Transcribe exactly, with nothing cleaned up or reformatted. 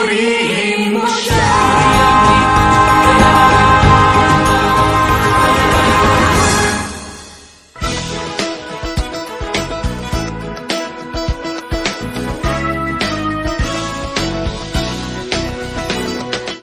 Purihin